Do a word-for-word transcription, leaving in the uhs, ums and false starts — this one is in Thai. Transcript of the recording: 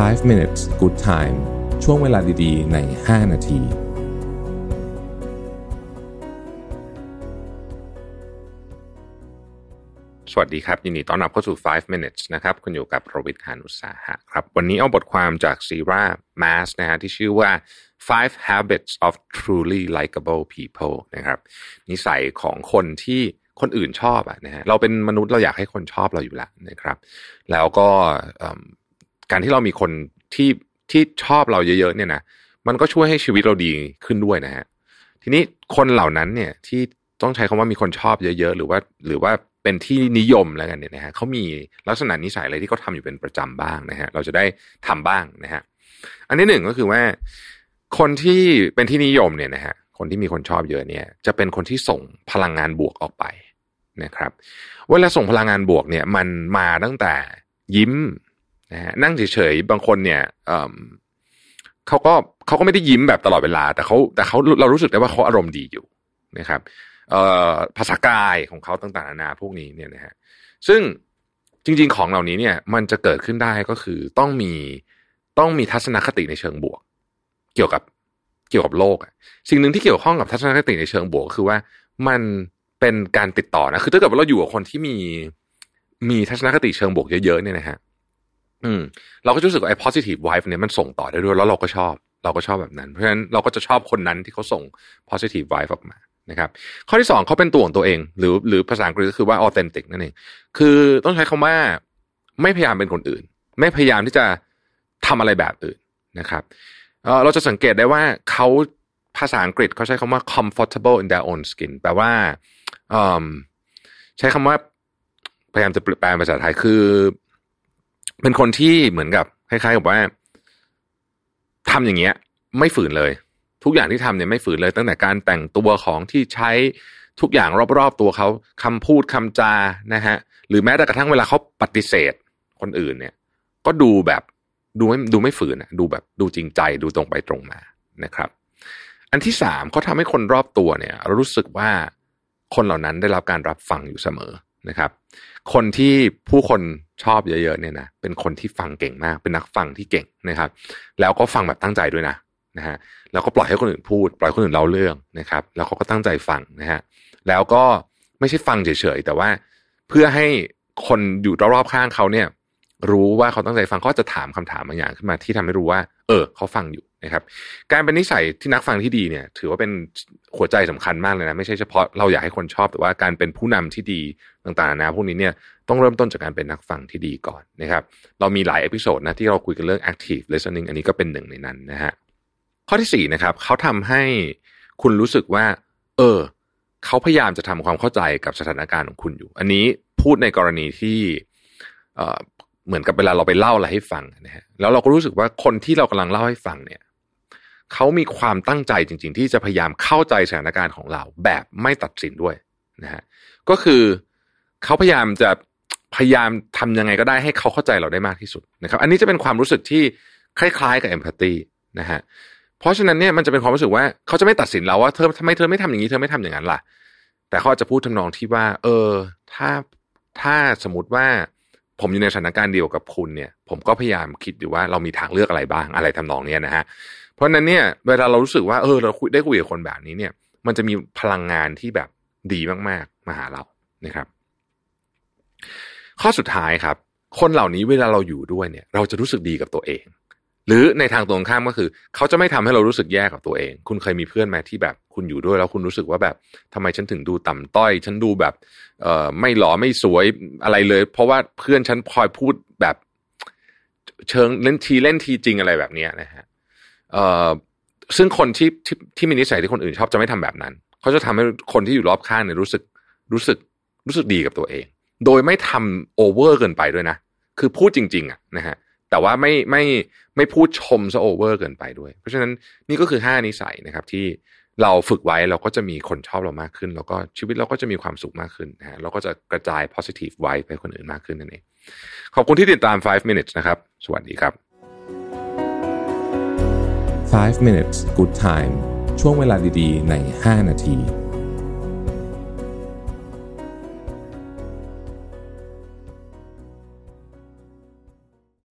five minutes good time ช่วงเวลาดีๆในห้านาทีสวัสดีครับยินดีต้อนรับเข้าสู่five minutes นะครับคุณอยู่กับโรวิทย์หาญอุตสาหะครับวันนี้เอาบทความจากซีร่าแมสนะฮะที่ชื่อว่าfive habits of truly likable people นะครับนิสัยของคนที่คนอื่นชอบอ่ะนะฮะเราเป็นมนุษย์เราอยากให้คนชอบเราอยู่แล้วนะครับแล้วก็การที่เรามีคนที่ที่ชอบเราเยอะๆเนี่ยนะมันก็ช่วยให้ชีวิตเราดีขึ้นด้วยนะฮะทีนี้คนเหล่านั้นเนี่ยที่ต้องใช้คำว่ามีคนชอบเยอะๆหรือว่าหรือว่าเป็นที่นิยมแล้วกันเนี่ยนะฮะเขามีลักษณะนิสัยอะไรที่เขาทำอยู่เป็นประจำบ้างนะฮะเราจะได้ทำบ้างนะฮะอันที่หนึ่งก็คือว่าคนที่เป็นที่นิยมเนี่ยนะฮะคนที่มีคนชอบเยอะเนี่ยจะเป็นคนที่ส่งพลังงานบวกออกไปนะครับเวลาส่งพลังงานบวกเนี่ยมันมาตั้งแต่ยิ้มนะฮะนั่งเฉยๆบางคนเนี่ยเอ่อเขาก็เขาก็ไม่ได้ยิ้มแบบตลอดเวลาแต่เขาแต่เขาเรารู้สึกได้ว่าเขาอารมณ์ดีอยู่นะครับเอ่อภาษากายของเขาต่างๆนานาพวกนี้เนี่ยนะฮะซึ่งจริงๆของเหล่านี้เนี่ยมันจะเกิดขึ้นได้ก็คือต้องมีต้องมีทัศนคติในเชิงบวกเกี่ยวกับเกี่ยวกับโลกอ่ะสิ่งหนึ่งที่เกี่ยวข้องกับทัศนคติในเชิงบวกคือว่ามันเป็นการติดต่อนะคือถ้าเกิดว่าเราอยู่กับคนที่มีมีทัศนคติเชิงบวกเยอะๆเนี่ยนะฮะอืมเราก็รู้สึกว่าไอ้ positive vibe เนี่ยมันส่งต่อได้ด้วยแล้วเราก็ชอบเราก็ชอบแบบนั้นเพราะฉะนั้นเราก็จะชอบคนนั้นที่เขาส่ง positive vibe ออกมานะครับข้อที่สองเขาเป็นตัวของตัวเองหรือหรือภาษาอังกฤษก็คือว่า authentic นั่นเองคือต้องใช้คำว่าไม่พยายามเป็นคนอื่นไม่พยายามที่จะทำอะไรแบบอื่นนะครับเราจะสังเกตได้ว่าเขาภาษาอังกฤษเขาใช้คำว่า comfortable in their own skin แปลว่าใช้คำว่าพยายามจะแปลภาษาไทยคือเป็นคนที่เหมือนกับคล้ายๆกับว่าทำอย่างเงี้ยไม่ฝืนเลยทุกอย่างที่ทำเนี่ยไม่ฝืนเลยตั้งแต่การแต่งตัวของที่ใช้ทุกอย่างรอบๆตัวเขาคำพูดคำจานะฮะหรือแม้แต่กระทั่งเวลาเขาปฏิเสธคนอื่นเนี่ยก็ดูแบบดูไม่ดูไม่ฝืนนะดูแบบดูจริงใจดูตรงไปตรงมานะครับอันที่สามเขาทำให้คนรอบตัวเนี่ยรู้สึกว่าคนเหล่านั้นได้รับการรับฟังอยู่เสมอนะครับคนที่ผู้คนชอบเยอะๆเนี่ยนะเป็นคนที่ฟังเก่งมากเป็นนักฟังที่เก่งนะครับแล้วก็ฟังแบบตั้งใจด้วยนะนะฮะแล้วก็ปล่อยให้คนอื่นพูดปล่อยคนอื่นเล่าเรื่องนะครับแล้วเขาก็ตั้งใจฟังนะฮะแล้วก็ไม่ใช่ฟังเฉยๆแต่ว่าเพื่อให้คนอยู่รอบๆข้างเขาเนี่ยรู้ว่าเขาตั้งใจฟังเขาจะถามคำถามบางอย่างขึ้นมาที่ทำให้รู้ว่าเออเขาฟังอยู่นะครับการเป็นนิสัยที่นักฟังที่ดีเนี่ยถือว่าเป็นหัวใจสำคัญมากเลยนะไม่ใช่เฉพาะเราอยากให้คนชอบแต่ว่าการเป็นผู้นำที่ดีต่างๆนะพวกนี้เนี่ยต้องเริ่มต้นจากการเป็นนักฟังที่ดีก่อนนะครับเรามีหลายเอพิโซดนะที่เราคุยกันเรื่อง active listening อันนี้ก็เป็นหนึ่งในนั้นนะฮะข้อที่สี่นะครับเขาทำให้คุณรู้สึกว่าเออเขาพยายามจะทำความเข้าใจกับสถานการณ์ของคุณอยู่อันนี้พูดในกรณีที่เอ่อเหมือนกับเวลาเราไปเล่าอะไรให้ฟังนะฮะแล้วเราก็รู้สึกว่าคนที่เรากำลังเล่าให้ฟังเนี่ยเขามีความตั้งใจจริงๆที่จะพยายามเข้าใจสถานการณ์ของเราแบบไม่ตัดสินด้วยนะฮะก็คือเขาพยายามจะพยายามทำยังไงก็ได้ให้เขาเข้าใจเราได้มากที่สุดนะครับอันนี้จะเป็นความรู้สึกที่คล้ายๆกับ empathy นะฮะเพราะฉะนั้นเนี่ยมันจะเป็นความรู้สึกว่าเขาจะไม่ตัดสินเราว่าเธอทำไมเธอไม่ทำอย่างนี้เธอไม่ทำอย่างนั้นล่ะแต่เขาอาจจะพูดทำนองที่ว่าเออถ้าถ้าสมมติว่าผมอยู่ในสถานการณ์เดียวกับคุณเนี่ยผมก็พยายามคิดอยู่ว่าเรามีทางเลือกอะไรบ้างอะไรทำนองนี้นะฮะเพราะนั้นเนี่ยเวลาเรารู้สึกว่าเออเราได้คุยกับคนแบบนี้เนี่ยมันจะมีพลังงานที่แบบดีมากๆมาหาเรานะครับข้อสุดท้ายครับคนเหล่านี้เวลาเราอยู่ด้วยเนี่ยเราจะรู้สึกดีกับตัวเองหรือในทางตรงข้ามก็คือเขาจะไม่ทำให้เรารู้สึกแย่กับตัวเองคุณเคยมีเพื่อนไหมที่แบบคุณอยู่ด้วยแล้วคุณรู้สึกว่าแบบทำไมฉันถึงดูต่ำต้อยฉันดูแบบเอ่อไม่หล่อไม่สวยอะไรเลยเพราะว่าเพื่อนฉันพลอยพูดแบบเชิงเล่นทีเล่นทีจริงอะไรแบบนี้นะฮะเอ่อซึ่งคนที่ที่ที่มีนิสัยที่คนอื่นชอบจะไม่ทำแบบนั้นเขาจะทำให้คนที่อยู่รอบข้างเนี่ยรู้สึกรู้สึกรู้สึกดีกับตัวเองโดยไม่ทำโอเวอร์เกินไปด้วยนะคือพูดจริงๆอ่ะนะฮะแต่ว่าไม่ไม่ไม่พูดชมซะโอเวอร์เกินไปด้วยเพราะฉะนั้นนี่ก็คือห้านิสัยนะครับที่เราฝึกไว้เราก็จะมีคนชอบเรามากขึ้นแล้วก็ชีวิตเราก็จะมีความสุขมากขึ้นนะฮะเราก็จะกระจาย positive vibe ไปคนอื่นมากขึ้นนั่นเองขอบคุณที่ติดตามfive minutes นะครับสวัสดีครับfive minutes good time ช่วงเวลาดีๆในห้านาที